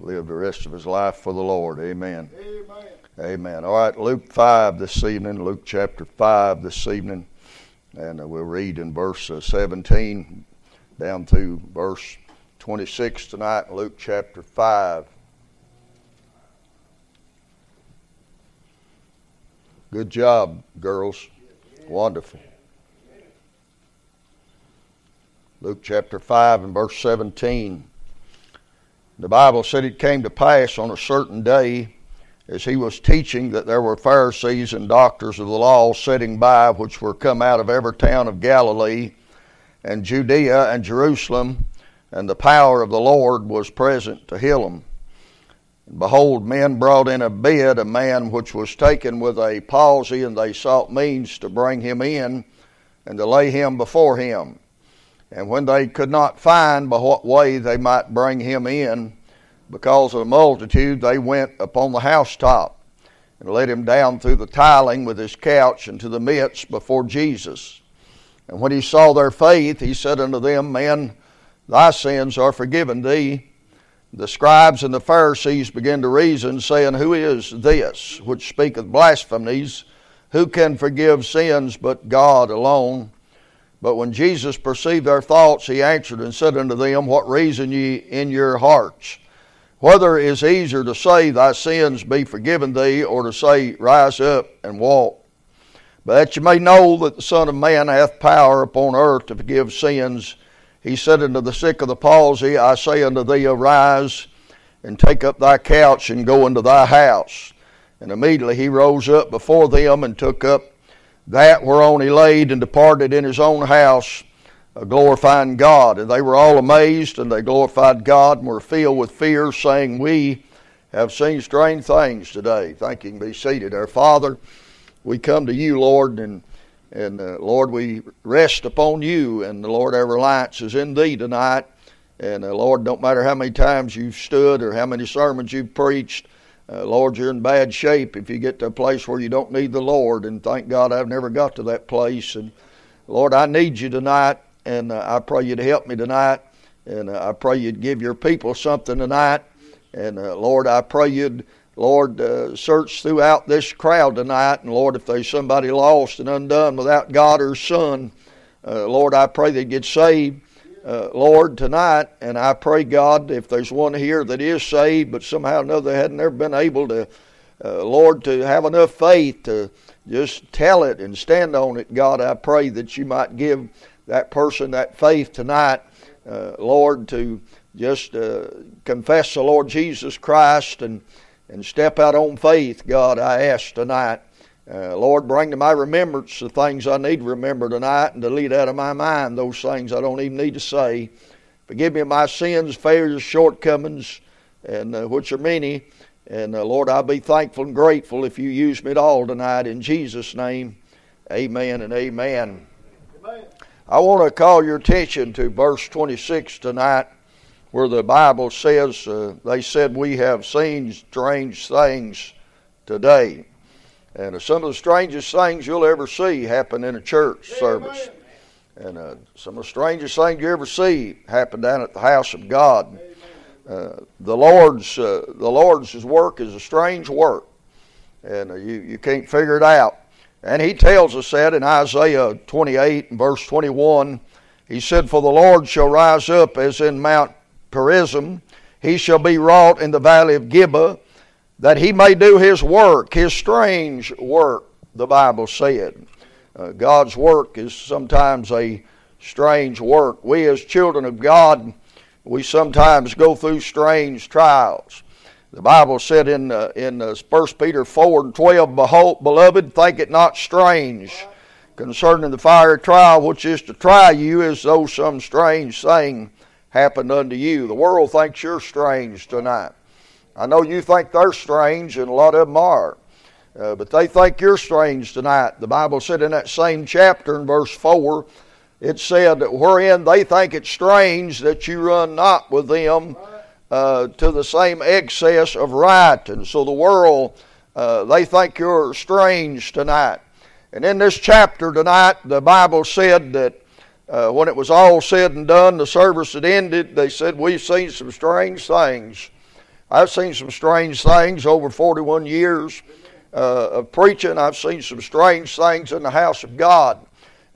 live the rest of his life for the Lord. Amen. Amen. Amen. All right, Luke 5 this evening, Luke chapter 5 this evening. And we'll read in verse 17 down through verse 26 tonight in Luke chapter 5. Good job, girls. Wonderful. Luke chapter 5 and verse 17. The Bible said, it came to pass on a certain day, as he was teaching, that there were Pharisees and doctors of the law sitting by, which were come out of every town of Galilee and Judea and Jerusalem, and the power of the Lord was present to heal them. And behold, men brought in a bed a man which was taken with a palsy, and they sought means to bring him in and to lay him before him. And when they could not find by what way they might bring him in, because of the multitude, they went upon the housetop and let him down through the tiling with his couch into the midst before Jesus. And when he saw their faith, he said unto them, Men, thy sins are forgiven thee. The scribes and the Pharisees began to reason, saying, Who is this which speaketh blasphemies? Who can forgive sins but God alone? But when Jesus perceived their thoughts, he answered and said unto them, What reason ye in your hearts? Whether it is easier to say, Thy sins be forgiven thee, or to say, Rise up and walk? But that ye may know that the Son of Man hath power upon earth to forgive sins, he said unto the sick of the palsy, I say unto thee, Arise, and take up thy couch, and go into thy house. And immediately he rose up before them, and took up that whereon he laid, and departed in his own house, glorifying God. And they were all amazed, and they glorified God, and were filled with fear, saying, We have seen strange things today. Thank you, and be seated. Our Father, we come to you, Lord, and Lord, we rest upon you, and Lord, our reliance is in thee tonight. And Lord, don't matter how many times you've stood or how many sermons you've preached, Lord, you're in bad shape if you get to a place where you don't need the Lord, and thank God I've never got to that place. And Lord, I need you tonight, and I pray you'd help me tonight, and I pray you'd give your people something tonight, and Lord, I pray you'd, Lord, search throughout this crowd tonight, and Lord, if there's somebody lost and undone without God or Son, Lord, I pray they'd get saved. Lord, tonight, and I pray, God, if there's one here that is saved, but somehow or another hadn't ever been able to, Lord, to have enough faith to just tell it and stand on it, God, I pray that you might give that person that faith tonight, Lord, to just confess the Lord Jesus Christ and step out on faith, God, I ask tonight. Lord, bring to my remembrance the things I need to remember tonight, and delete out of my mind those things I don't even need to say. Forgive me of my sins, failures, shortcomings, and which are many. And Lord, I'll be thankful and grateful if you use me at all tonight. In Jesus' name, amen and amen. Amen. I want to call your attention to verse 26 tonight, where the Bible says, they said, we have seen strange things today. And some of the strangest things you'll ever see happen in a church service. And some of the strangest things you ever see happen down at the house of God. The Lord's work is a strange work. And you can't figure it out. And he tells us that in Isaiah 28 and verse 21. He said, For the Lord shall rise up as in Mount Perizim. He shall be wrought in the valley of Gibeah, that he may do his work, his strange work, the Bible said. God's work is sometimes a strange work. We as children of God, we sometimes go through strange trials. The Bible said in 1 Peter 4 and 12, Behold, beloved, think it not strange concerning the fiery trial which is to try you, as though some strange thing happened unto you. The world thinks you're strange tonight. I know you think they're strange, and a lot of them are. But they think you're strange tonight. The Bible said in that same chapter in verse 4, it said, Wherein they think it strange that you run not with them to the same excess of right. And so the world, they think you're strange tonight. And in this chapter tonight, the Bible said that when it was all said and done, the service had ended, they said, We've seen some strange things I've seen some strange things over 41 years of preaching. I've seen some strange things in the house of God.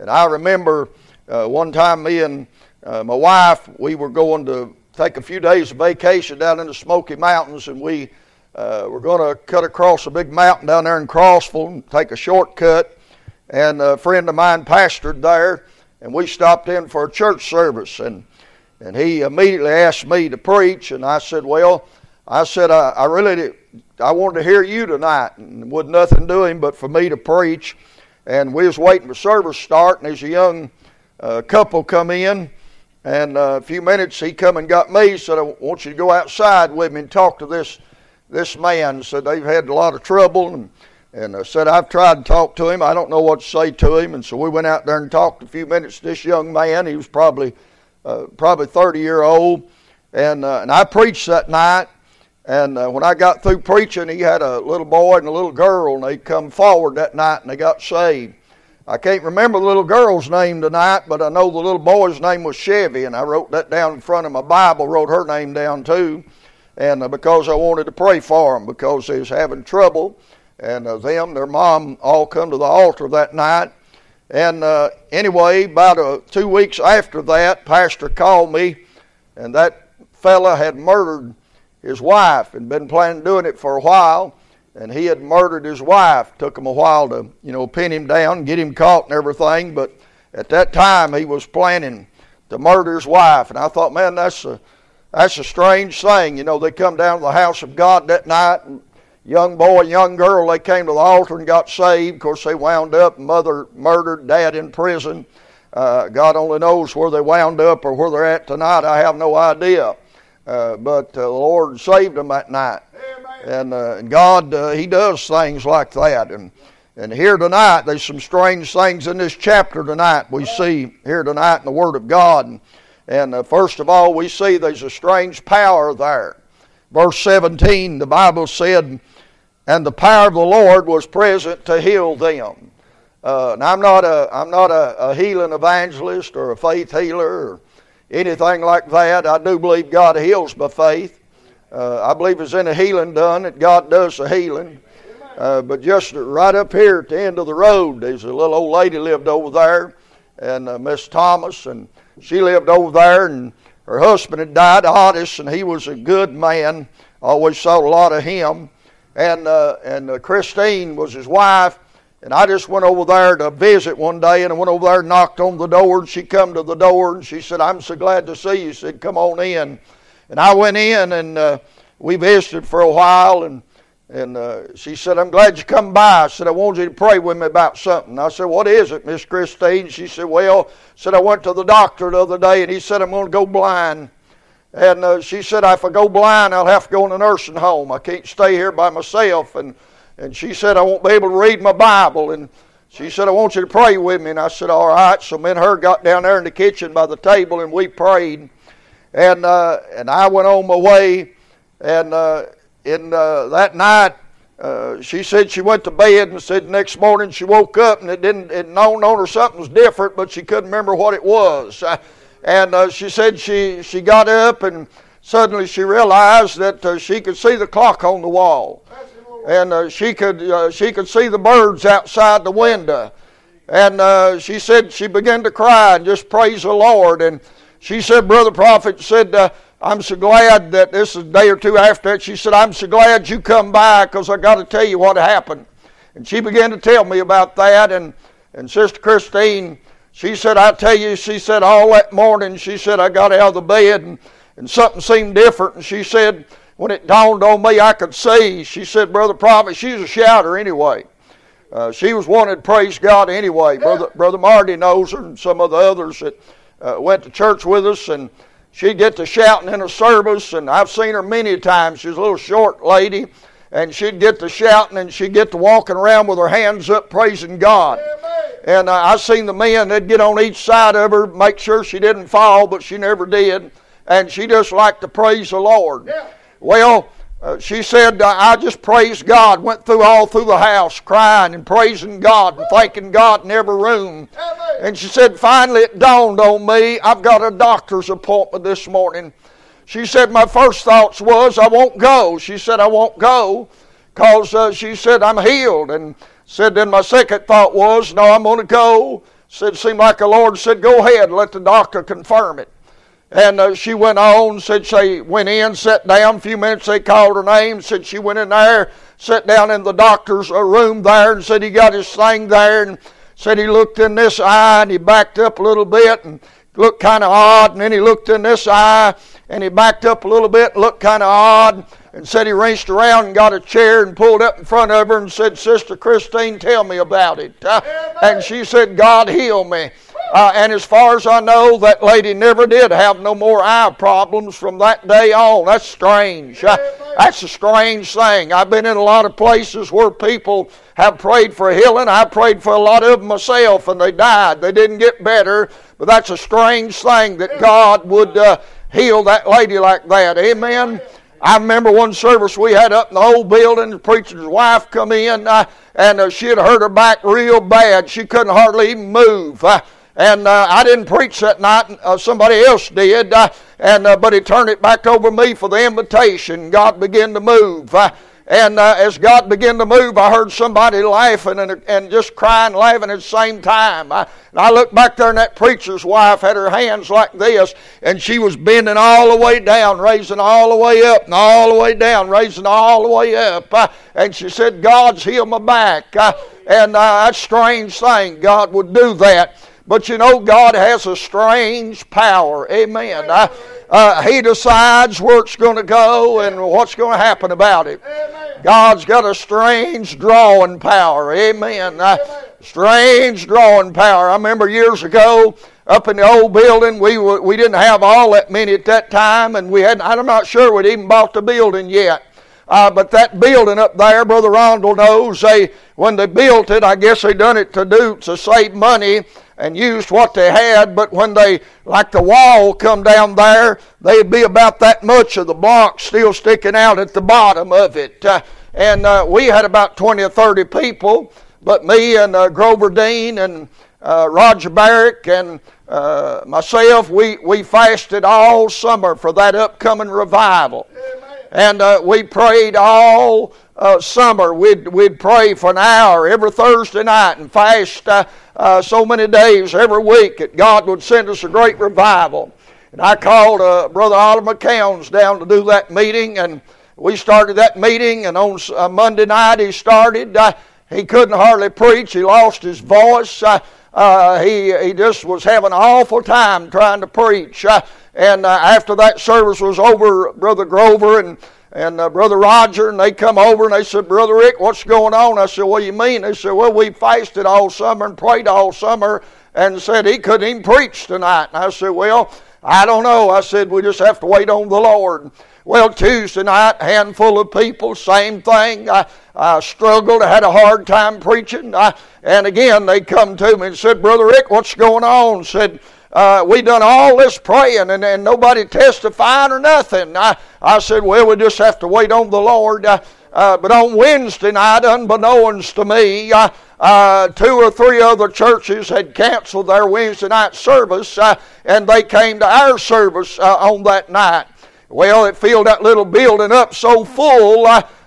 And I remember one time me and my wife, we were going to take a few days of vacation down in the Smoky Mountains, and we were going to cut across a big mountain down there in Crossville and take a shortcut. And a friend of mine pastored there, and we stopped in for a church service. And he immediately asked me to preach, and I said, well, I wanted to hear you tonight, and would nothing do him but for me to preach. And we was waiting for service start, and there's a young couple come in, and a few minutes he come and got me, said, I want you to go outside with me and talk to this man. Said they've had a lot of trouble, and said I've tried to talk to him, I don't know what to say to him. And so we went out there and talked a few minutes to this young man. He was probably 30-year-old, and I preached that night. And when I got through preaching, he had a little boy and a little girl, and they come forward that night and they got saved. I can't remember the little girl's name tonight, but I know the little boy's name was Chevy, and I wrote that down in front of my Bible, wrote her name down too, and because I wanted to pray for him because they was having trouble, and their mom, all come to the altar that night. And anyway, about 2 weeks after that, pastor called me, and that fella had murdered his wife and been planning on doing it for a while, and he had murdered his wife. Took him a while to, pin him down, get him caught and everything, but at that time he was planning to murder his wife. And I thought, man, that's a strange thing. They come down to the house of God that night, and young boy and young girl, they came to the altar and got saved. Of course, they wound up, mother murdered, dad in prison. God only knows where they wound up or where they're at tonight. I have no idea. But the Lord saved them that night. And God, He does things like that. And here tonight, there's some strange things in this chapter tonight we see here tonight in the Word of God. And first of all, we see there's a strange power there. Verse 17, the Bible said, "And the power of the Lord was present to heal them." And I'm not a healing evangelist or a faith healer or anything like that. I do believe God heals by faith. I believe there's any healing done, that God does the healing. But just right up here at the end of the road, there's a little old lady lived over there, and Miss Thomas, and she lived over there, and her husband had died, Otis, and he was a good man. Always saw a lot of him. And Christine was his wife, and I just went over there to visit one day, and I went over there and knocked on the door, and she come to the door, and she said, "I'm so glad to see you." She said, "Come on in." And I went in, and we visited for a while, and she said, "I'm glad you come by." I said, "I want you to pray with me about something." I said, "What is it, Miss Christine?" She said, "I went to the doctor the other day, and he said I'm going to go blind. And she said, if I go blind, I'll have to go in a nursing home. I can't stay here by myself." And she said, "I won't be able to read my Bible." And she said, "I want you to pray with me." And I said, "All right." So me and her got down there in the kitchen by the table, and we prayed. And I went on my way. And that night, she said she went to bed and said next morning she woke up and it dawned on her something was different, but she couldn't remember what it was. And she said she got up, and suddenly she realized that she could see the clock on the wall. And she could see the birds outside the window. And she said she began to cry and just praise the Lord. And she said, "Brother Prophet," said, "I'm so glad that this is a day or two after that." She said, "I'm so glad you come by because I got to tell you what happened." And she began to tell me about that. And Sister Christine, she said, "I tell you," she said, "all that morning," she said, "I got out of the bed and something seemed different." And she said, "When it dawned on me, I could see." She said, "Brother Prophet," she's a shouter anyway. She was one that praised God anyway. Brother Marty knows her, and some of the others that went to church with us, and she'd get to shouting in a service, and I've seen her many times. She's a little short lady, and she'd get to shouting, and she'd get to walking around with her hands up praising God. And I've seen the men, they'd get on each side of her, make sure she didn't fall, but she never did, and she just liked to praise the Lord. Yeah. Well, she said, "I just praised God, went all through the house crying and praising God and thanking God in every room." And she said, "Finally it dawned on me, I've got a doctor's appointment this morning." She said, my first thoughts was, I won't go. She said, I won't go because she said, I'm healed. And said, then my second thought was, no, I'm going to go. Said, seemed like the Lord said, go ahead, let the doctor confirm it. And she went on, said she went in, sat down. A few minutes they called her name, said she went in there, sat down in the doctor's room there, and said he got his thing there, and said he looked in this eye, and he backed up a little bit, and looked kind of odd, and then he looked in this eye, and he backed up a little bit, looked kind of odd, and said he reached around and got a chair and pulled up in front of her and said, Sister Christine, tell me about it. And she said, God heal me. And as far as I know, that lady never did have no more eye problems from that day on. That's strange. That's a strange thing. I've been in a lot of places where people have prayed for healing. I prayed for a lot of them myself, and they died. They didn't get better. But that's a strange thing that God would heal that lady like that. Amen. I remember one service we had up in the old building, the preacher's wife come in, and she had hurt her back real bad. She couldn't hardly even move. And I didn't preach that night. Somebody else did. But he turned it back over me for the invitation. God began to move. And as God began to move, I heard somebody laughing and just crying, laughing at the same time. And I looked back there, and that preacher's wife had her hands like this, and she was bending all the way down, raising all the way up, and all the way down, raising all the way up. And she said, God's healed my back. And that's a strange thing. God would do that. But you know, God has a strange power. Amen. He decides where it's going to go and what's going to happen about it. God's got a strange drawing power. Amen. Strange drawing power. I remember years ago, up in the old building, we didn't have all that many at that time, and I'm not sure we'd even bought the building yet. But that building up there, Brother Rondell knows, when they built it, I guess they done it to save money, and used what they had, but when they, like the wall come down there, they'd be about that much of the block still sticking out at the bottom of it. And we had about 20 or 30 people, but me and Grover Dean and Roger Barrick and myself, we fasted all summer for that upcoming revival. And we prayed all summer. We'd pray for an hour every Thursday night and fast so many days every week that God would send us a great revival. And I called Brother Oliver McCowns down to do that meeting, and we started that meeting, and on Monday night he started. He couldn't hardly preach. He lost his voice. He just was having an awful time trying to preach. And after that service was over, Brother Grover and Brother Roger, and they come over and they said, Brother Rick, what's going on? I said, what do you mean? They said, well, we fasted all summer and prayed all summer and said he couldn't even preach tonight. And I said, well, I don't know. I said, we just have to wait on the Lord. Well, Tuesday night, handful of people, same thing. I struggled. I had a hard time preaching. And again, they come to me and said, Brother Rick, what's going on? Said, we done all this praying and nobody testified or nothing. I said, well, we just have to wait on the Lord. But on Wednesday night, unbeknownst to me, two or three other churches had canceled their Wednesday night service, and they came to our service on that night. Well, it filled that little building up so full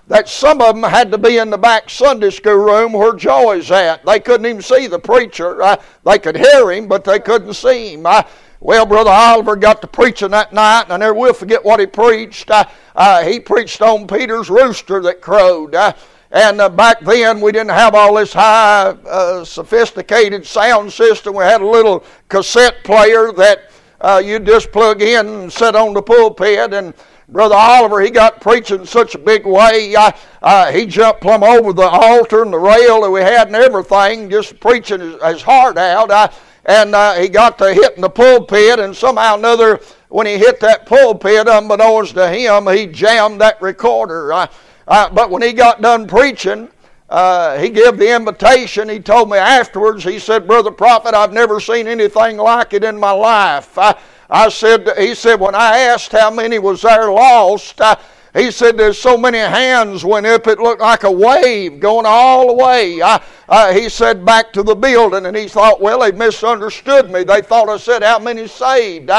that some of them had to be in the back Sunday school room where Joy's at. They couldn't even see the preacher. They could hear him, but they couldn't see him. Well, Brother Oliver got to preaching that night, and I never will forget what he preached. He preached on Peter's rooster that crowed. And back then, we didn't have all this high, sophisticated sound system. We had a little cassette player that you'd just plug in and sit on the pulpit, and Brother Oliver, he got preaching in such a big way, he jumped plumb over the altar and the rail that we had and everything, just preaching his heart out. And he got to hitting the pulpit, and somehow or another, when he hit that pulpit, unbeknownst to him, he jammed that recorder. But when he got done preaching, he gave the invitation. He told me afterwards, he said, Brother Prophet, I've never seen anything like it in my life. He said, when I asked how many was there lost, he said, there's so many hands went up, it looked like a wave going all the way. He said, back to the building, and he thought, well, they misunderstood me. They thought I said, how many saved?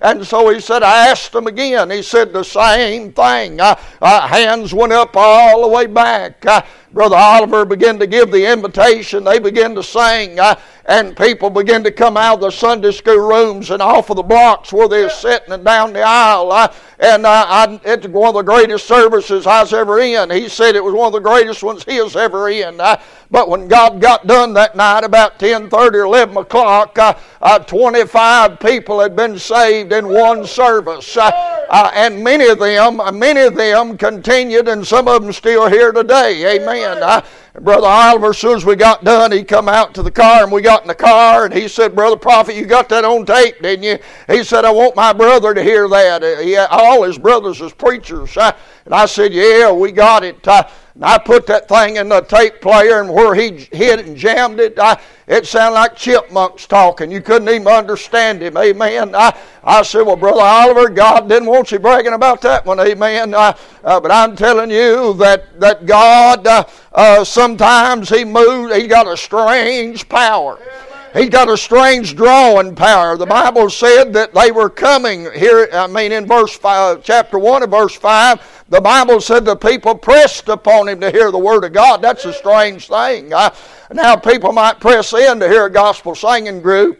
And so he said, I asked him again. He said the same thing. Hands went up all the way back. Brother Oliver began to give the invitation. They began to sing, and people began to come out of the Sunday school rooms and off of the blocks where they were sitting and down the aisle. It was one of the greatest services I was ever in. He said it was one of the greatest ones he was ever in. But when God got done that night, about 10:30 or 11 o'clock, 25 people had been saved in one service. And many of them continued, and some of them still here today. Amen. Brother Oliver, as soon as we got done, he come out to the car, and we got in the car, and he said, Brother Prophet, you got that on tape, didn't you? He said, I want my brother to hear that. All his brothers is preachers. And I said, yeah, we got it. And I put that thing in the tape player, and where he hit and jammed it, it sounded like chipmunks talking. You couldn't even understand him. Amen. I said, well, Brother Oliver, God didn't want you bragging about that one. Amen. But I'm telling you that God, sometimes he moves. He got a strange power. He's got a strange drawing power. The Bible said that they were coming here. I mean, in verse 5, chapter 1 and verse 5, the Bible said the people pressed upon him to hear the word of God. That's a strange thing. Now people might press in to hear a gospel singing group.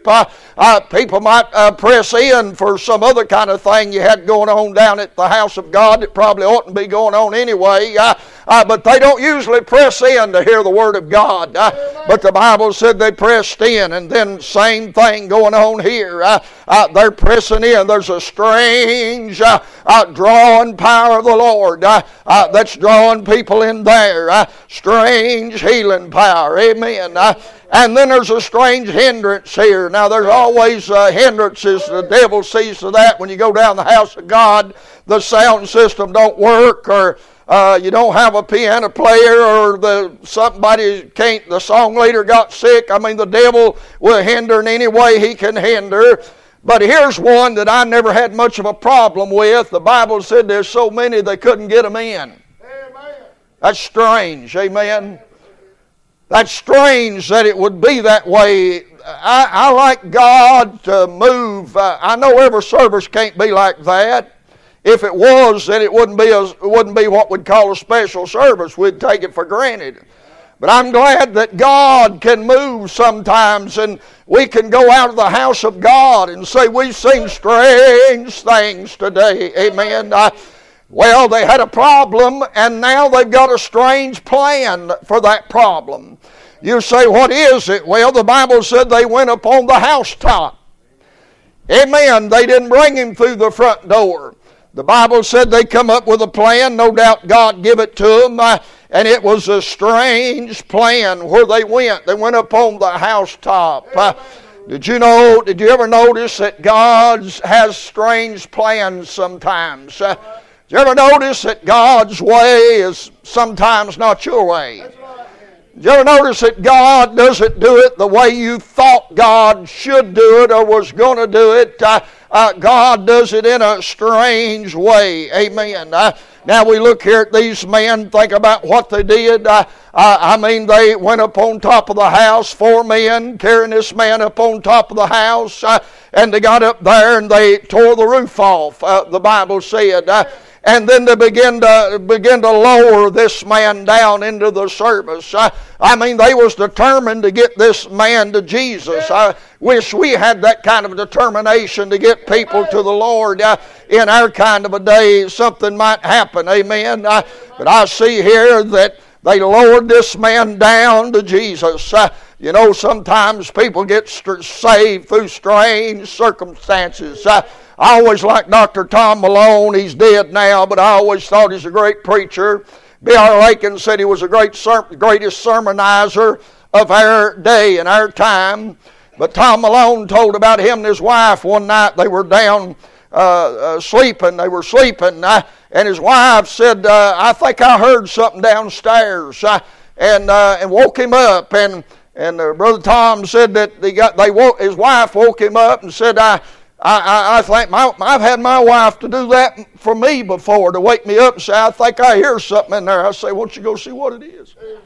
People might press in for some other kind of thing you had going on down at the house of God that probably oughtn't to be going on anyway. But they don't usually press in to hear the word of God. But the Bible said they pressed in, and then same thing going on here. They're pressing in. There's a strange drawing power of the Lord that's drawing people in there. Strange healing power. Amen. And then there's a strange hindrance here. Now there's always hindrances. The devil sees to that when you go down the house of God, the sound system don't work, or you don't have a piano player, or the song leader got sick. I mean, the devil will hinder in any way he can hinder. But here's one that I never had much of a problem with. The Bible said there's so many they couldn't get them in. Amen. That's strange. Amen. That's strange that it would be that way. I like God to move. I know every service can't be like that. If it was, then it wouldn't be what we'd call a special service. We'd take it for granted. But I'm glad that God can move sometimes, and we can go out of the house of God and say, we've seen strange things today. Amen. Well, they had a problem, and now they've got a strange plan for that problem. You say, what is it? Well, the Bible said they went upon the housetop. Amen. They didn't bring him through the front door. The Bible said they come up with a plan. No doubt God give it to them. And it was a strange plan where they went. They went upon the housetop. Did you ever notice that God has strange plans sometimes? Did you ever notice that God's way is sometimes not your way? Did you ever notice that God doesn't do it the way you thought God should do it or was going to do it? God does it in a strange way. Amen. Now we look here at these men, think about what they did. They went up on top of the house, 4 men carrying this man up on top of the house, and they got up there and they tore the roof off, the Bible said. And then they begin to lower this man down into the service. They was determined to get this man to Jesus. I wish we had that kind of determination to get people to the Lord. In our kind of a day, something might happen. Amen. But I see here that they lowered this man down to Jesus. Sometimes people get saved through strange circumstances. I always liked Dr. Tom Malone. He's dead now, but I always thought he's a great preacher. B.R. Lakin said he was the greatest sermonizer of our day and our time. But Tom Malone told about him and his wife one night. They were down sleeping. They were sleeping. And his wife said, I think I heard something downstairs. And woke him up. And Brother Tom said that his wife woke him up and said, I think I've had my wife to do that for me before, to wake me up and say, I think I hear something in there. I say, won't you go see what it is? Amen.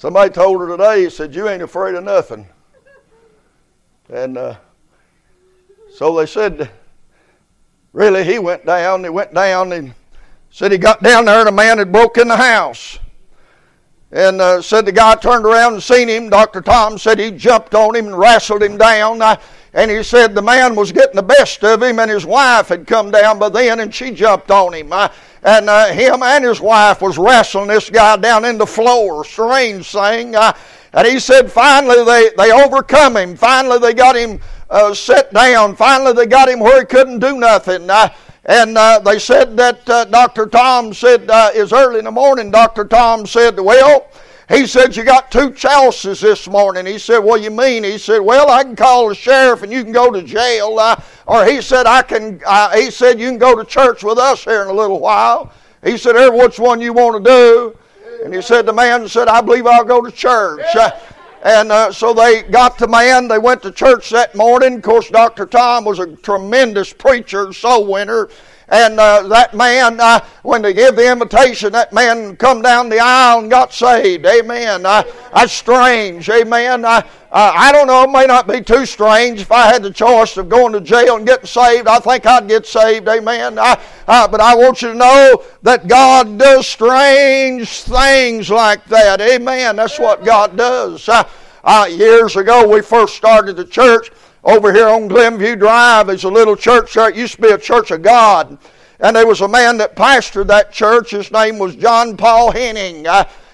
Somebody told her today, he said, you ain't afraid of nothing. And so they said, really, he went down. He went down and said he got down there and a man had broke in the house. And said the guy turned around and seen him. Dr. Tom said he jumped on him and wrestled him down. And he said the man was getting the best of him, and his wife had come down by then, and she jumped on him. Him and his wife was wrestling this guy down in the floor, strange thing. And he said finally they overcome him. Finally they got him set down. Finally they got him where he couldn't do nothing. They said that Dr. Tom said, it was early in the morning, Dr. Tom said, well, he said, you got two chances this morning. He said, what do you mean? He said, well, I can call the sheriff and you can go to jail. Or he said, he said, you can go to church with us here in a little while. He said, which one you want to do? And he said, the man said, I believe I'll go to church. So they got the man. They went to church that morning. Of course, Dr. Tom was a tremendous preacher, soul winner. And that man, when they give the invitation, that man come down the aisle and got saved. Amen. That's strange. Amen. I don't know. It may not be too strange. If I had the choice of going to jail and getting saved, I think I'd get saved. Amen. But I want you to know that God does strange things like that. Amen. That's what God does. Years ago, we first started the church. Over here on Glenview Drive is a little church there. It used to be a Church of God. And there was a man that pastored that church. His name was John Paul Henning.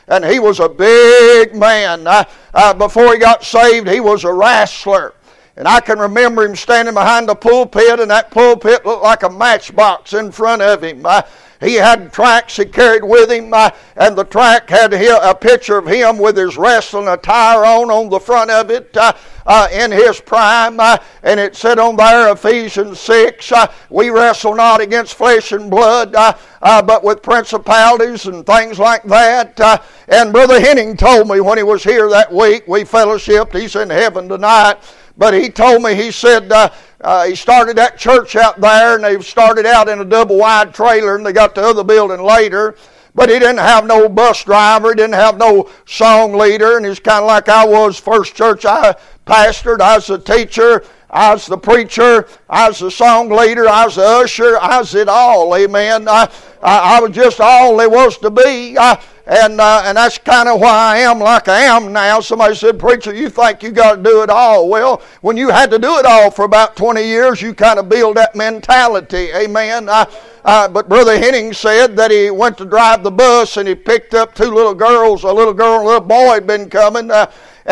And he was a big man. Before he got saved, he was a wrestler. And I can remember him standing behind the pulpit, and that pulpit looked like a matchbox in front of him. He had tracts he carried with him, and the tract had a picture of him with his wrestling attire on the front of it in his prime. And it said on there, Ephesians 6, we wrestle not against flesh and blood, but with principalities and things like that. And Brother Henning told me when he was here that week, we fellowshiped, he's in heaven tonight, but he told me, he said, he started that church out there, and they started out in a double-wide trailer, and they got the other building later. But he didn't have no bus driver. He didn't have no song leader. And he's kind of like I was. First church I pastored, I was the teacher, I was the preacher, I was the song leader, I was the usher, I was it all. Amen. I was just all there was to be. And that's kind of why I am like I am now. Somebody said, preacher, you think you got to do it all. Well, when you had to do it all for about 20 years, you kind of build that mentality. Amen. But Brother Henning said that he went to drive the bus, and he picked up two little girls. A little girl and a little boy had been coming,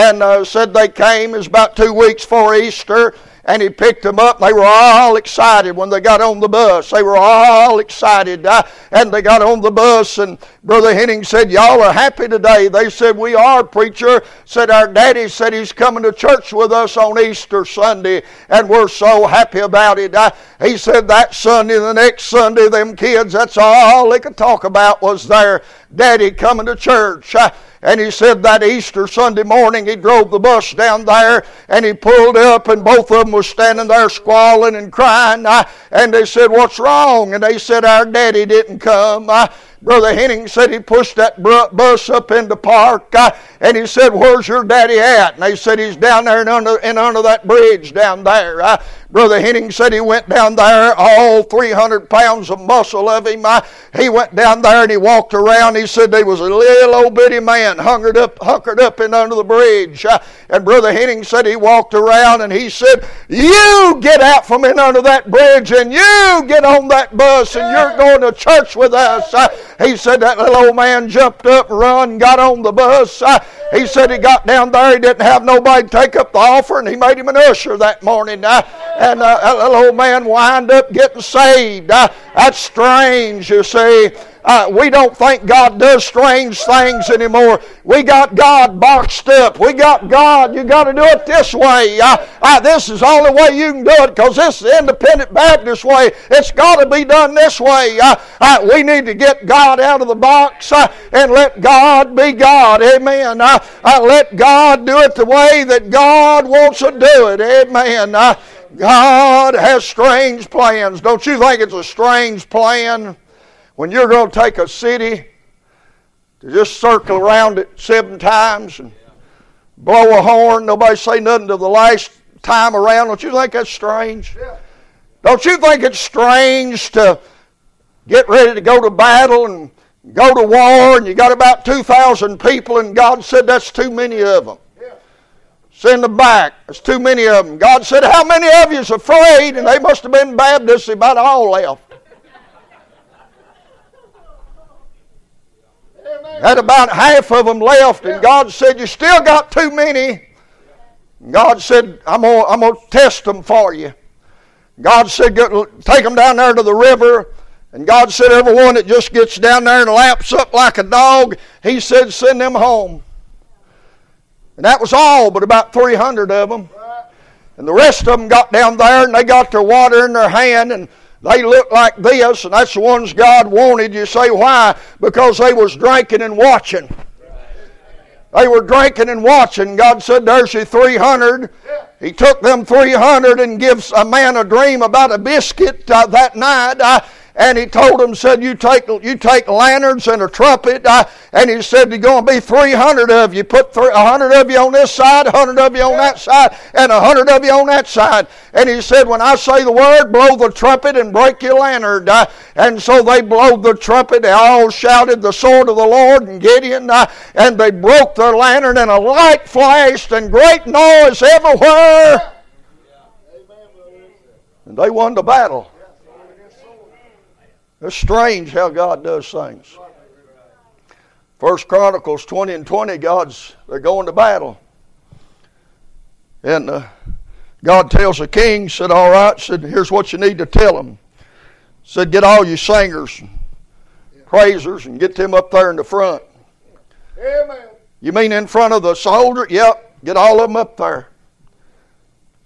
and said they came. It was about 2 weeks before Easter. And he picked them up. They were all excited when they got on the bus. They were all excited. And they got on the bus, and Brother Henning said, y'all are happy today. They said, we are, preacher. Said, our daddy said he's coming to church with us on Easter Sunday, and we're so happy about it. He said that Sunday, the next Sunday, them kids, that's all they could talk about was their daddy coming to church. And he said that Easter Sunday morning he drove the bus down there, and he pulled up, and both of them were standing there squalling and crying. And they said, what's wrong? And they said, our daddy didn't come. Brother Henning said he pushed that bus up in the park, and he said, where's your daddy at? And they said, he's down there and under that bridge down there. Brother Henning said he went down there, all 300 pounds of muscle of him. He went down there and he walked around. He said there was a little old bitty man hunkered up in under the bridge. And Brother Henning said he walked around, and he said, you get out from in under that bridge, and you get on that bus, and you're going to church with us. He said that little old man jumped up, run, got on the bus. He said he got down there. He didn't have nobody take up the offering. He made him an usher that morning. And that little old man wind up getting saved. That's strange, you see. We don't think God does strange things anymore. We got God boxed up. We got God, you got to do it this way. This is the only way you can do it, because this is the Independent Baptist way. It's got to be done this way. We need to get God out of the box and let God be God. Amen. Let God do it the way that God wants to do it. Amen. God has strange plans. Don't you think it's a strange plan? When you're going to take a city to just circle around it 7 times and blow a horn. Nobody say nothing to the last time around. Don't you think that's strange? Don't you think it's strange to get ready to go to battle and go to war, and you got about 2,000 people, and God said that's too many of them. Send them back. There's too many of them. God said, how many of you is afraid? And they must have been Baptists. They about all left. Had about half of them left, and God said, you still got too many. And God said, I'm gonna test them for you. God said, take them down there to the river. And God said, everyone that just gets down there and laps up like a dog, he said, send them home. And that was all but about 300 of them. And the rest of them got down there and they got their water in their hand and they looked like this, and that's the ones God wanted. You say, why? Because they was drinking and watching. They were drinking and watching. God said, there's your 300. He took them 300 and gives a man a dream about a biscuit that night. And he told them, said, you take lanterns and a trumpet. And he said, there's going to be 300 of you. Put 100 of you on this side, 100 of you on that side, and 100 of you on that side. And he said, when I say the word, blow the trumpet and break your lantern. And so they blowed the trumpet. They all shouted the sword of the Lord and Gideon. And they broke their lantern, and a light flashed, and great noise everywhere. And they won the battle. It's strange how God does things. 1 Chronicles 20:20, they're going to battle. And God tells the king, said, all right, said, here's what you need to tell them. Said, get all you singers and praisers and get them up there in the front. Amen. You mean in front of the soldier? Yep, get all of them up there.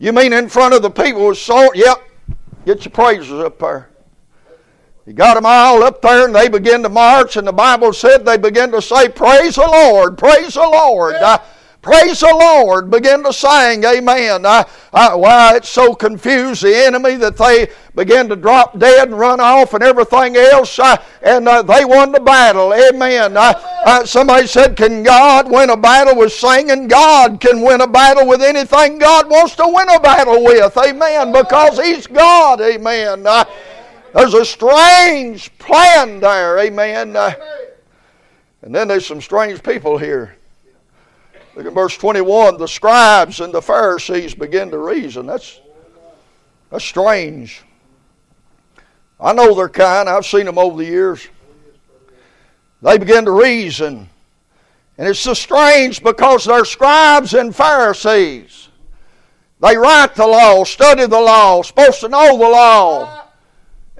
You mean in front of the people with salt? Yep, get your praisers up there. He got them all up there, and they began to march, and the Bible said they began to say, praise the Lord, praise the Lord. Praise the Lord. Begin to sing, amen. Why, it so confused the enemy that they began to drop dead and run off and everything else. And they won the battle, amen. Somebody said, can God win a battle with singing? God can win a battle with anything God wants to win a battle with, amen. Because He's God, amen. There's a strange plan there, amen. And then there's some strange people here. Look at verse 21. The scribes and the Pharisees begin to reason. That's strange. I know their kind. I've seen them over the years. They begin to reason. And it's so strange because they're scribes and Pharisees. They write the law, study the law, supposed to know the law.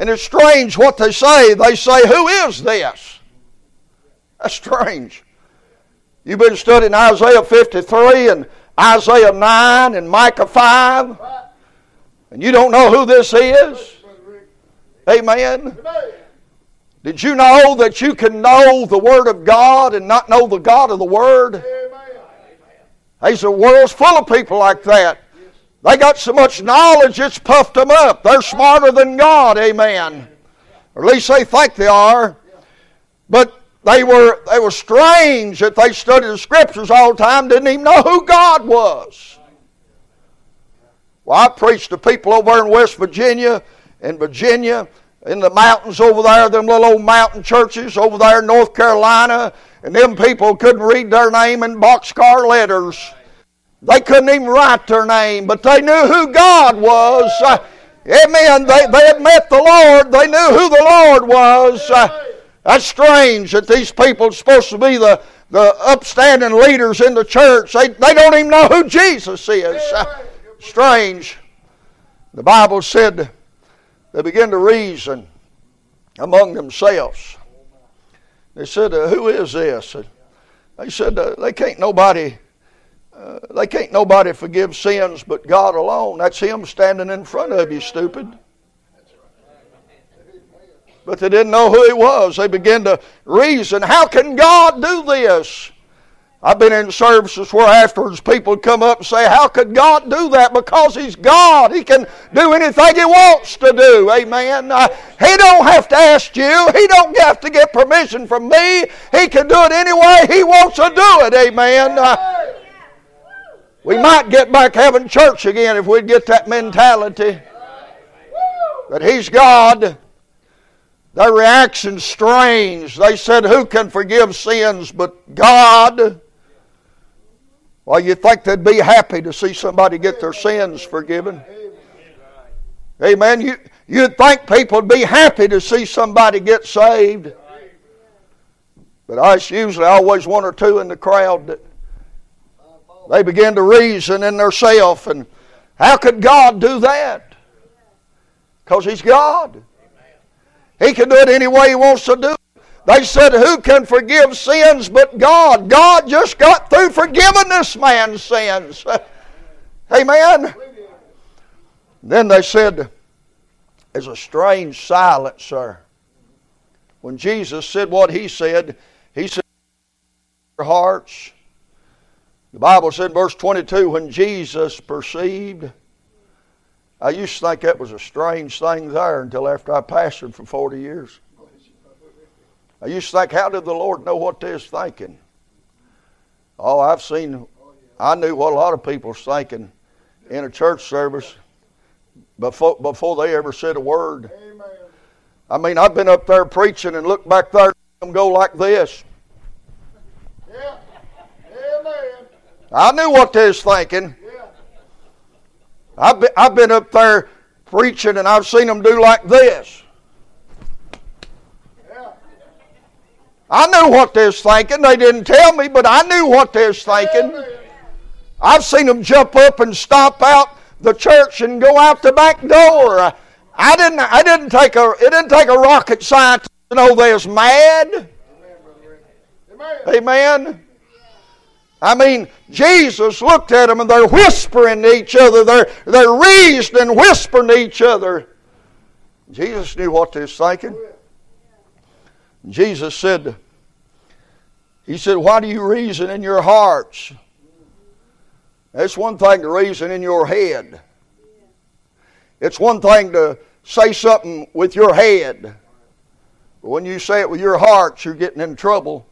And it's strange what they say. They say, who is this? That's strange. You've been studying Isaiah 53 and Isaiah 9 and Micah 5. And you don't know who this is? Amen. Did you know that you can know the Word of God and not know the God of the Word? There's a world's full of people like that. They got so much knowledge it's puffed them up. They're smarter than God, amen. Or at least they think they are. But they were strange that they studied the Scriptures all the time, didn't even know who God was. Well, I preached to people over in West Virginia, in the mountains over there, them little old mountain churches over there in North Carolina, and them people couldn't read their name in boxcar letters. They couldn't even write their name, but they knew who God was. Amen. They had met the Lord. They knew who the Lord was. That's strange that these people are supposed to be the upstanding leaders in the church. They don't even know who Jesus is. Strange. The Bible said they began to reason among themselves. They said, who is this? And they said, they can't nobody forgive sins but God alone. That's Him standing in front of you, stupid. But they didn't know who He was. They began to reason. How can God do this? I've been in services where afterwards people come up and say, how could God do that? Because He's God. He can do anything He wants to do. Amen. He don't have to ask you. He don't have to get permission from me. He can do it any way He wants to do it. Amen. We might get back having church again if we'd get that mentality. But He's God. Their reaction's strange. They said, who can forgive sins but God? Well, you'd think they'd be happy to see somebody get their sins forgiven. Amen. You'd think people would be happy to see somebody get saved. But it's usually always one or two in the crowd that they begin to reason in theirself. And how could God do that? Because He's God. He can do it any way He wants to do it. They said, who can forgive sins but God? God just got through forgiving this man's sins. Amen? Then they said, there's a strange silence, sir. When Jesus said what He said, their hearts. The Bible said in verse 22, when Jesus perceived. I used to think that was a strange thing there until after I pastored for 40 years. I used to think, how did the Lord know what they was thinking? Oh, I knew what a lot of people was thinking in a church service before they ever said a word. I mean, I've been up there preaching and looked back there and go like this. Yeah. Amen. I knew what they was thinking. I've been up there preaching and I've seen them do like this. Yeah. I knew what they was thinking. They didn't tell me, but I knew what they was thinking. Yeah. I've seen them jump up and stomp out the church and go out the back door. It didn't take a rocket scientist to know they was mad. Amen. Amen. I mean, Jesus looked at them and they're whispering to each other. They're reasoning, whispering to each other. Jesus knew what they was thinking. Jesus said, He said, why do you reason in your hearts? It's one thing to reason in your head. It's one thing to say something with your head. But when you say it with your heart, you're getting in trouble.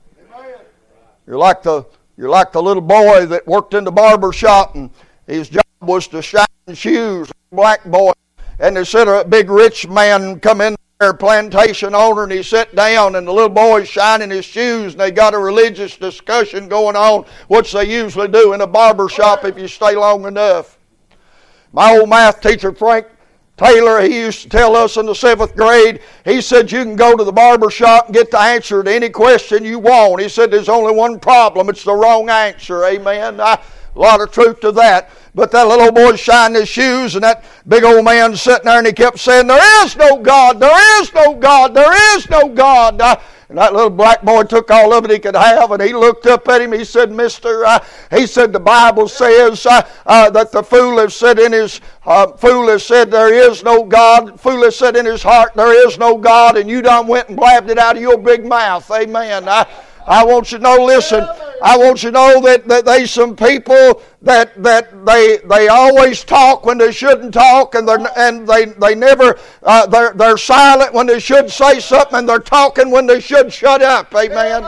You're like the little boy that worked in the barber shop and his job was to shine shoes, black boy. And they said a big rich man come in there, plantation owner, and he sat down and the little boy shining his shoes and they got a religious discussion going on, which they usually do in a barber shop if you stay long enough. My old math teacher, Frank Taylor, he used to tell us in the 7th grade, he said you can go to the barber shop and get the answer to any question you want. He said there's only one problem, it's the wrong answer. Amen. A lot of truth to that. But that little old boy shined his shoes and that big old man sitting there and he kept saying, there is no God, there is no God, there is no God. And that little black boy took all of it he could have and he looked up at him. He said, mister, he said, the Bible says that the fool has said in his fool has said there is no God. Fool has said in his heart there is no God, and you done went and blabbed it out of your big mouth. Amen. I want you to know, listen, I want you to know that there's some people that they always talk when they shouldn't talk, and they never, they're silent when they should say something, and they're talking when they should shut up. Amen.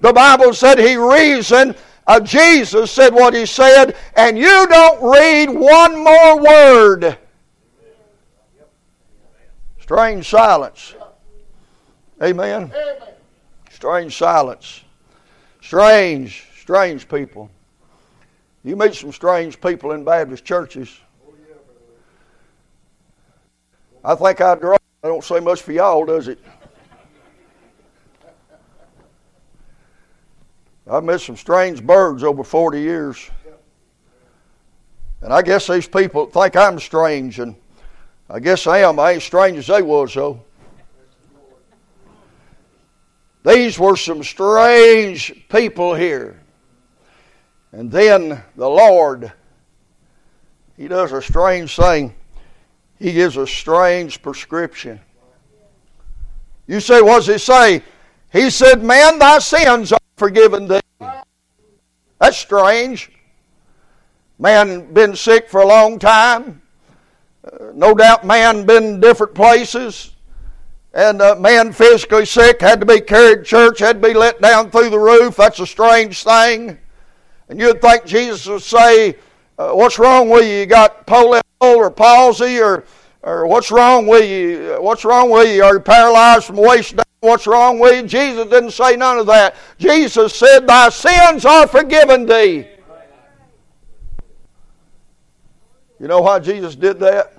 The Bible said He reasoned. Jesus said what He said, and you don't read one more word. Strange silence. Amen. Strange silence. Strange people. You meet some strange people in Baptist churches. I think I draw. I don't say much for y'all, does it? I've met some strange birds over 40 years. And I guess these people think I'm strange, and I guess I am. I ain't strange as they was, though. These were some strange people here. And then the Lord, He does a strange thing. He gives a strange prescription. You say, what does He say? He said, man, thy sins are forgiven thee. That's strange. Man been sick for a long time. No doubt man been in different places. And man physically sick, had to be carried to church, had to be let down through the roof. That's a strange thing. And you'd think Jesus would say, what's wrong with you? You got polio or palsy or what's wrong with you? What's wrong with you? Are you paralyzed from the waist down? What's wrong with you? Jesus didn't say none of that. Jesus said, thy sins are forgiven thee. You know why Jesus did that?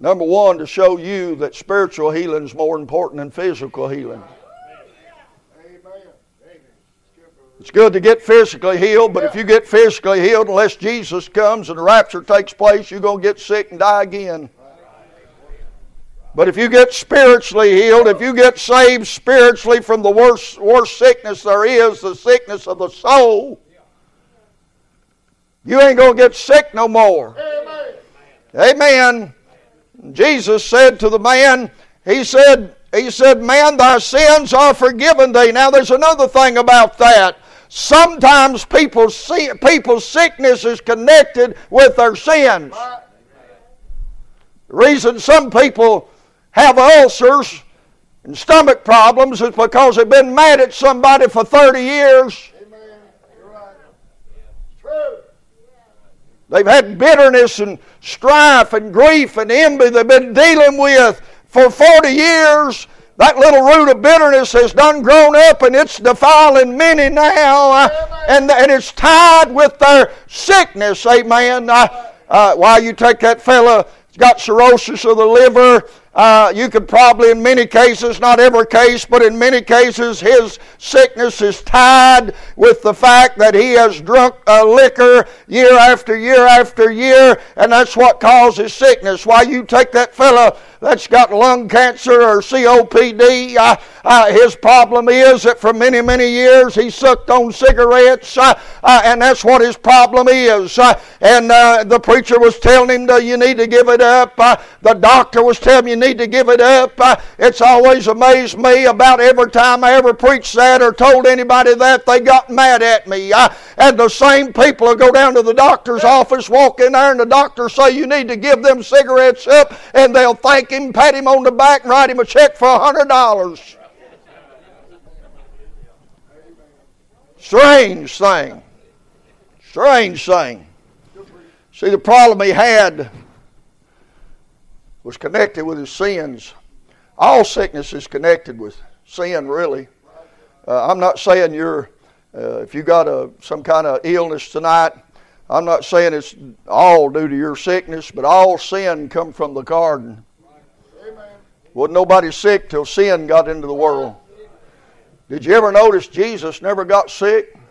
Number one, to show you that spiritual healing is more important than physical healing. It's good to get physically healed, but if you get physically healed, unless Jesus comes and the rapture takes place, you're going to get sick and die again. But if you get spiritually healed, if you get saved spiritually from the worst sickness there is, the sickness of the soul, you ain't going to get sick no more. Amen. Jesus said to the man, He said, man, thy sins are forgiven thee. Now there's another thing about that. Sometimes people's sickness is connected with their sins. The reason some people have ulcers and stomach problems is because they've been mad at somebody for 30 years. Amen. You're right. True. They've had bitterness and strife and grief and envy they've been dealing with for 40 years. That little root of bitterness has done grown up and it's defiling many now. And it's tied with their sickness. Amen. Why you take that fella got cirrhosis of the liver, you could probably in many cases, not every case, but in many cases his sickness is tied with the fact that he has drunk liquor year after year after year, and that's what causes sickness. Why you take that fella that's got lung cancer or COPD, his problem is that for many, many years he sucked on cigarettes, and that's what his problem is. And the preacher was telling him, you need to give it up. The doctor was telling him, you need to give it up. It's always amazed me about every time I ever preached that or told anybody that, they got mad at me. And the same people will go down to the doctor's office, walk in there, and the doctor say, you need to give them cigarettes up, and they'll thank him, pat him on the back, and write him a check for $100. Strange thing. See, the problem he had was connected with his sins. All sickness is connected with sin, really. I'm not saying if you got some kind of illness tonight, I'm not saying it's all due to your sickness, but all sin come from the garden. Wasn't nobody sick till sin got into the world. Did you ever notice Jesus never got sick? Did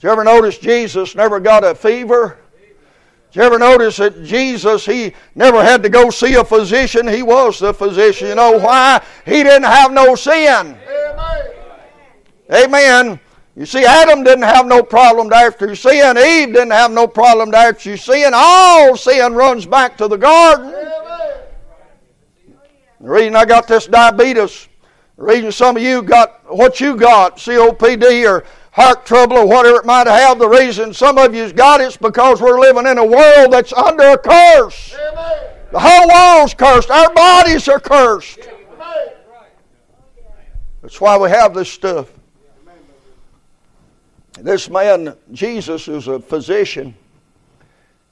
you ever notice Jesus never got a fever? Did you ever notice that Jesus, he never had to go see a physician? He was the physician. You know why? He didn't have no sin. Amen. You see, Adam didn't have no problem after sin. Eve didn't have no problem after sin. All sin runs back to the garden. The reason I got this diabetes, the reason some of you got what you got, COPD or heart trouble or whatever it might have, the reason some of you's got it's because we're living in a world that's under a curse. Amen. The whole world's cursed. Our bodies are cursed. Amen. That's why we have this stuff. This man, Jesus, is a physician,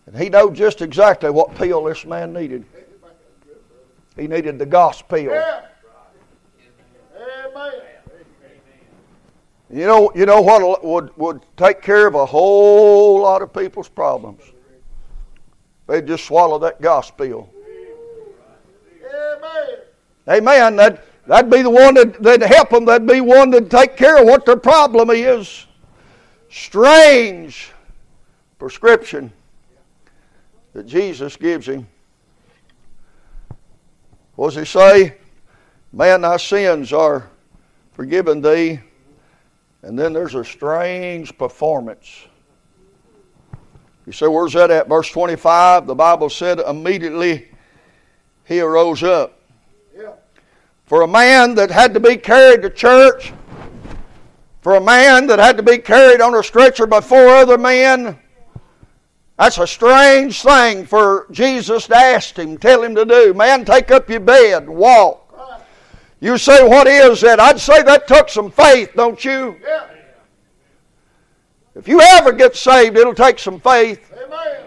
and he knew just exactly what pill this man needed. He needed the gospel. Yeah. Amen. You know what would take care of a whole lot of people's problems? They'd just swallow that gospel. Amen. Amen. That'd be the one that'd help them. That'd be one that'd take care of what their problem is. Strange prescription that Jesus gives him. What does he say? Man, thy sins are forgiven thee. And then there's a strange performance. You say, where's that at? Verse 25, the Bible said, immediately he arose up. Yeah. For a man that had to be carried to church for a man that had to be carried on a stretcher by four other men, that's a strange thing for Jesus to ask him, tell him to do. Man, take up your bed and walk. You say, what is that? I'd say that took some faith, don't you? Yeah. If you ever get saved, it'll take some faith. Amen.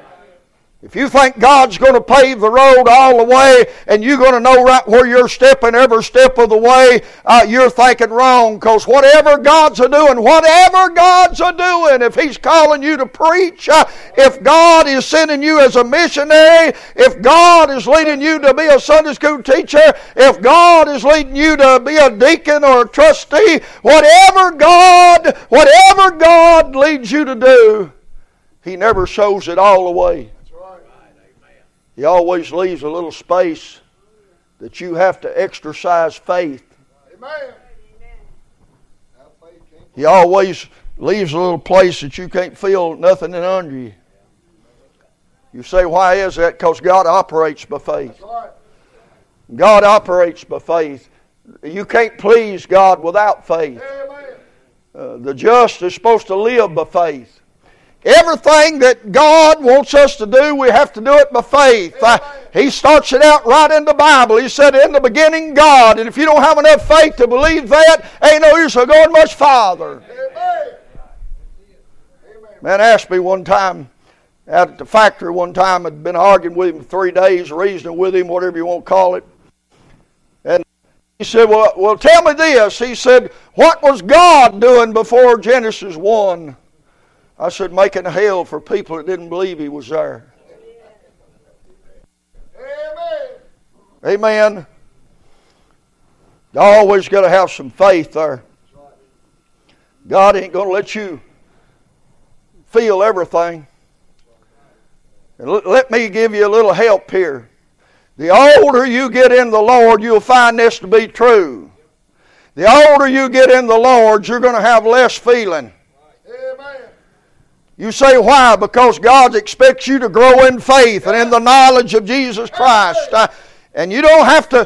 If you think God's going to pave the road all the way and you're going to know right where you're stepping every step of the way, you're thinking wrong, because whatever God's a doing, if He's calling you to preach, if God is sending you as a missionary, if God is leading you to be a Sunday school teacher, if God is leading you to be a deacon or a trustee, whatever God leads you to do, He never shows it all the way. He always leaves a little space that you have to exercise faith. Amen. He always leaves a little place that you can't feel nothing in under you. You say, why is that? Because God operates by faith. God operates by faith. You can't please God without faith. The just is supposed to live by faith. Everything that God wants us to do, we have to do it by faith. He starts it out right in the Bible. He said, in the beginning, God. And if you don't have enough faith to believe that, ain't no use of going much farther. Man asked me one time, out at the factory one time, I'd been arguing with him for 3 days, reasoning with him, whatever you want to call it. And he said, well, tell me this. He said, what was God doing before Genesis 1? I said, making hell for people that didn't believe He was there. Amen. Amen. You always got to have some faith there. God ain't going to let you feel everything. And let me give you a little help here. The older you get in the Lord, you'll find this to be true. The older you get in the Lord, you're going to have less feeling. You say, why? Because God expects you to grow in faith and in the knowledge of Jesus Christ. And you don't have to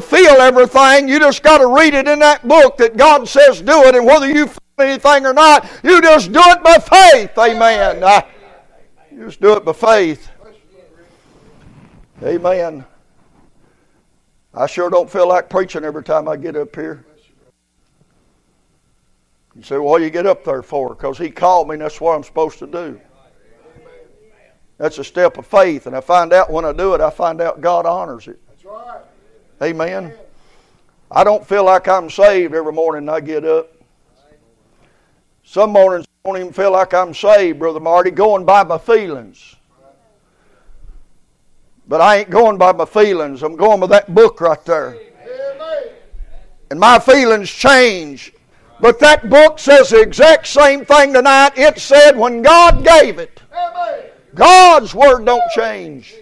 feel everything. You just got to read it in that book that God says do it. And whether you feel anything or not, you just do it by faith. Amen. You just do it by faith. Amen. I sure don't feel like preaching every time I get up here. You say, well, you get up there for? Because He called me and that's what I'm supposed to do. That's a step of faith. And I find out when I do it, I find out God honors it. That's right. Amen. I don't feel like I'm saved every morning I get up. Some mornings I don't even feel like I'm saved, Brother Marty, going by my feelings. But I ain't going by my feelings. I'm going by that book right there. And my feelings change. But that book says the exact same thing tonight. It said when God gave it. God's word don't change.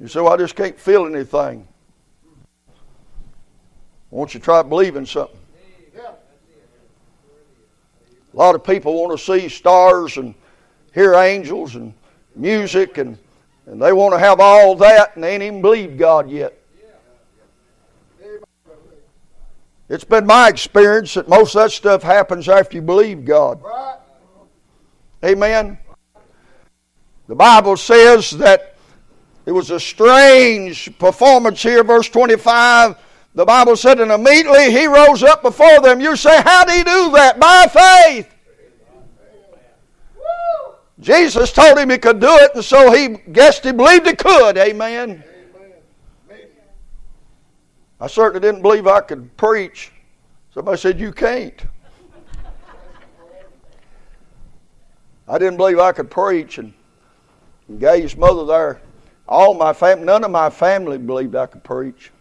You say, well, I just can't feel anything. Won't you try believing something? A lot of people want to see stars and hear angels and music and they want to have all that and they ain't even believed God yet. It's been my experience that most of that stuff happens after you believe God. Amen. The Bible says that it was a strange performance here, verse 25. The Bible said, and immediately He rose up before them. You say, how did He do that? By faith. Jesus told him He could do it, and so he guessed he believed He could. Amen. I certainly didn't believe I could preach. Somebody said, you can't. I didn't believe I could preach. And Gay's mother there, none of my family believed I could preach.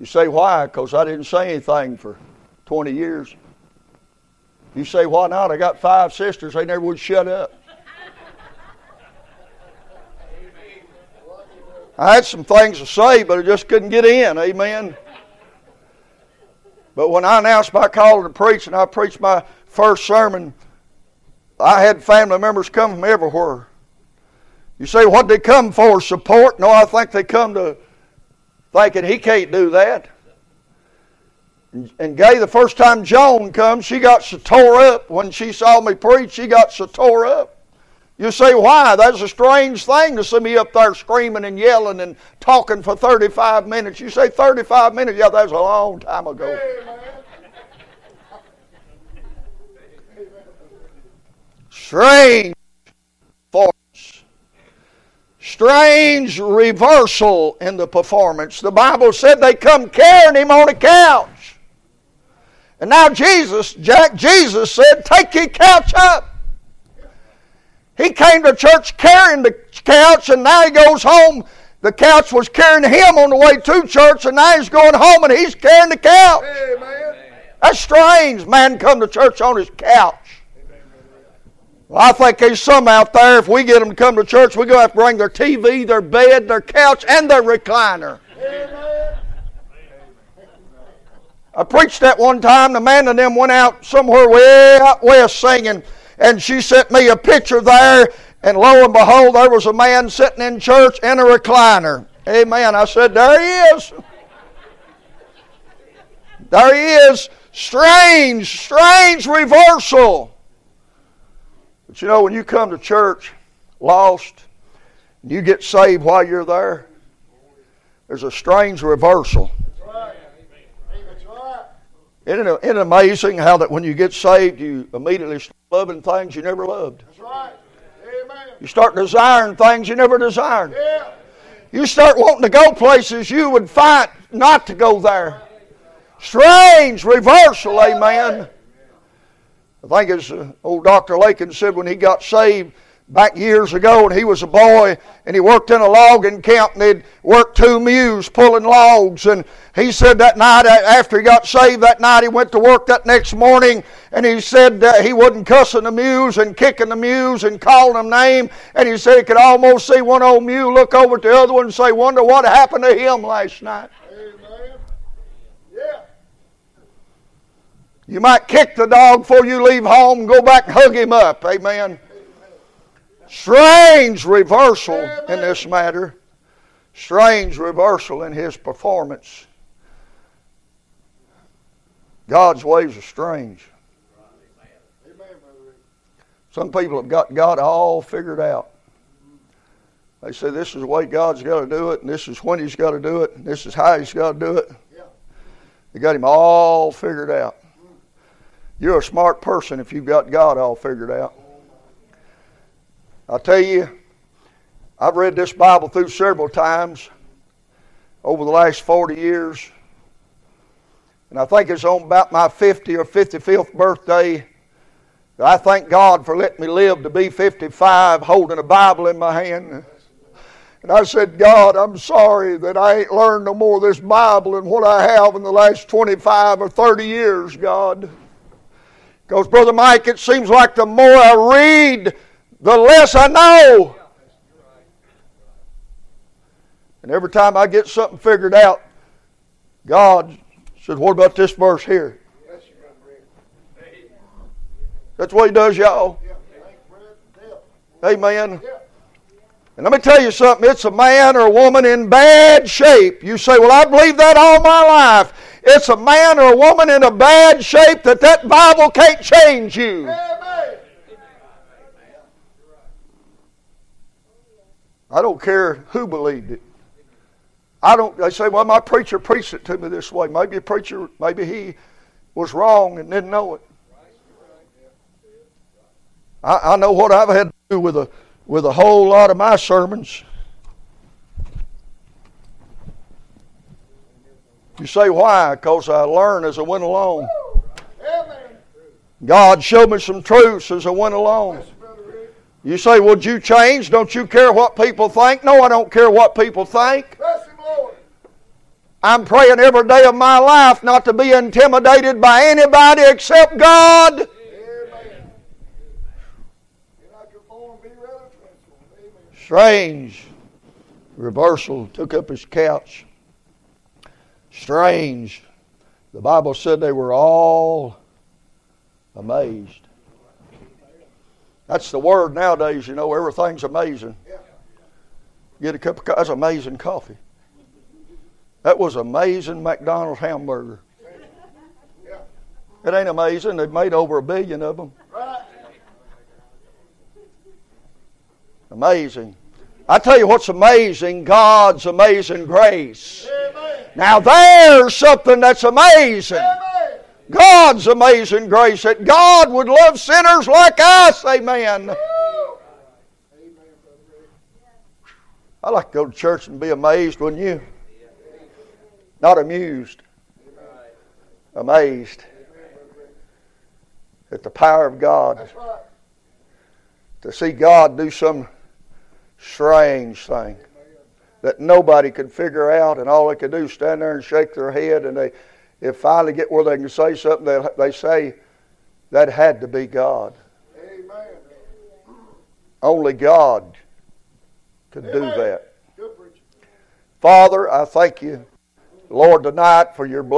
You say, why? Because I didn't say anything for 20 years. You say, why not? I got 5 sisters. They never would shut up. I had some things to say, but I just couldn't get in. Amen. But when I announced my call to preach and I preached my first sermon, I had family members come from everywhere. You say, what did they come for? Support? No, I think they come to thinking he can't do that. And Gay, the first time Joan comes, she got so tore up. When she saw me preach, she got so tore up. You say, why? That's a strange thing to see me up there screaming and yelling and talking for 35 minutes. You say 35 minutes? Yeah, that's a long time ago. Strange performance. Strange reversal in the performance. The Bible said they come carrying him on a couch. And now Jesus said, take your couch up. He came to church carrying the couch, and now he goes home. The couch was carrying him on the way to church, and now he's going home and he's carrying the couch. Amen. That's strange. Man come to church on his couch. Well, I think there's some out there, if we get them to come to church, we're going to have to bring their TV, their bed, their couch, and their recliner. Amen. I preached that one time. The man and them went out somewhere way out west singing. And she sent me a picture there, and lo and behold, there was a man sitting in church in a recliner. Amen. I said, there he is. There he is. Strange, strange reversal. But you know, when you come to church lost, and you get saved while you're there, there's a strange reversal. Isn't it amazing how that when you get saved, you immediately start loving things you never loved? That's right. Amen. You start desiring things you never desired. Yeah. You start wanting to go places you would fight not to go there. Strange reversal, amen. I think as old Dr. Lakin said when he got saved back years ago, and he was a boy, and he worked in a logging camp, and he'd worked two mules pulling logs. And he said that night after he got saved that night, he went to work that next morning, and he said that he wasn't cussing the mules and kicking the mules and calling them names. And he said he could almost see one old mule look over at the other one and say, wonder what happened to him last night. Amen. Yeah. You might kick the dog before you leave home and go back and hug him up. Amen. Strange reversal in this matter. Strange reversal in his performance. God's ways are strange. Some people have got God all figured out. They say this is the way God's got to do it, and this is when He's got to do it, and this is how He's got to do it. They got Him all figured out. You're a smart person if you've got God all figured out. I tell you, I've read this Bible through several times over the last 40 years. And I think it's on about my 50 or 55th birthday that I thank God for letting me live to be 55 holding a Bible in my hand. And I said, God, I'm sorry that I ain't learned no more of this Bible than what I have in the last 25 or 30 years, God. Because, Brother Mike, it seems like the more I read, the less I know. And every time I get something figured out, God said, what about this verse here? That's what He does, y'all. Amen. And let me tell you something. It's a man or a woman in bad shape. You say, well, I believe that all my life. It's a man or a woman in a bad shape that Bible can't change you. I don't care who believed it. They say, well, my preacher preached it to me this way. Maybe a preacher, maybe he was wrong and didn't know it. I know what I've had to do with a whole lot of my sermons. You say, why? Because I learned as I went along. God showed me some truths as I went along. You say, would you change? Don't you care what people think? No, I don't care what people think. I'm praying every day of my life not to be intimidated by anybody except God. Amen. Strange reversal. Took up his couch. Strange. The Bible said they were all amazed. That's the word nowadays, you know, everything's amazing. Get a cup of coffee. That's amazing coffee. That was amazing McDonald's hamburger. It ain't amazing. They've made over 1 billion of them. Right. Amazing. I tell you what's amazing, God's amazing grace. Amen. Now there's something that's amazing. Amen. God's amazing grace, that God would love sinners like us. Amen. I like to go to church and be amazed, wouldn't you? Not amused. Amazed at the power of God. To see God do some strange thing that nobody could figure out, and all they could do is stand there and shake their head, and they finally get where they can say something, they say, that had to be God. Amen. Only God could do that. Father, I thank you, Lord, tonight for your blessing.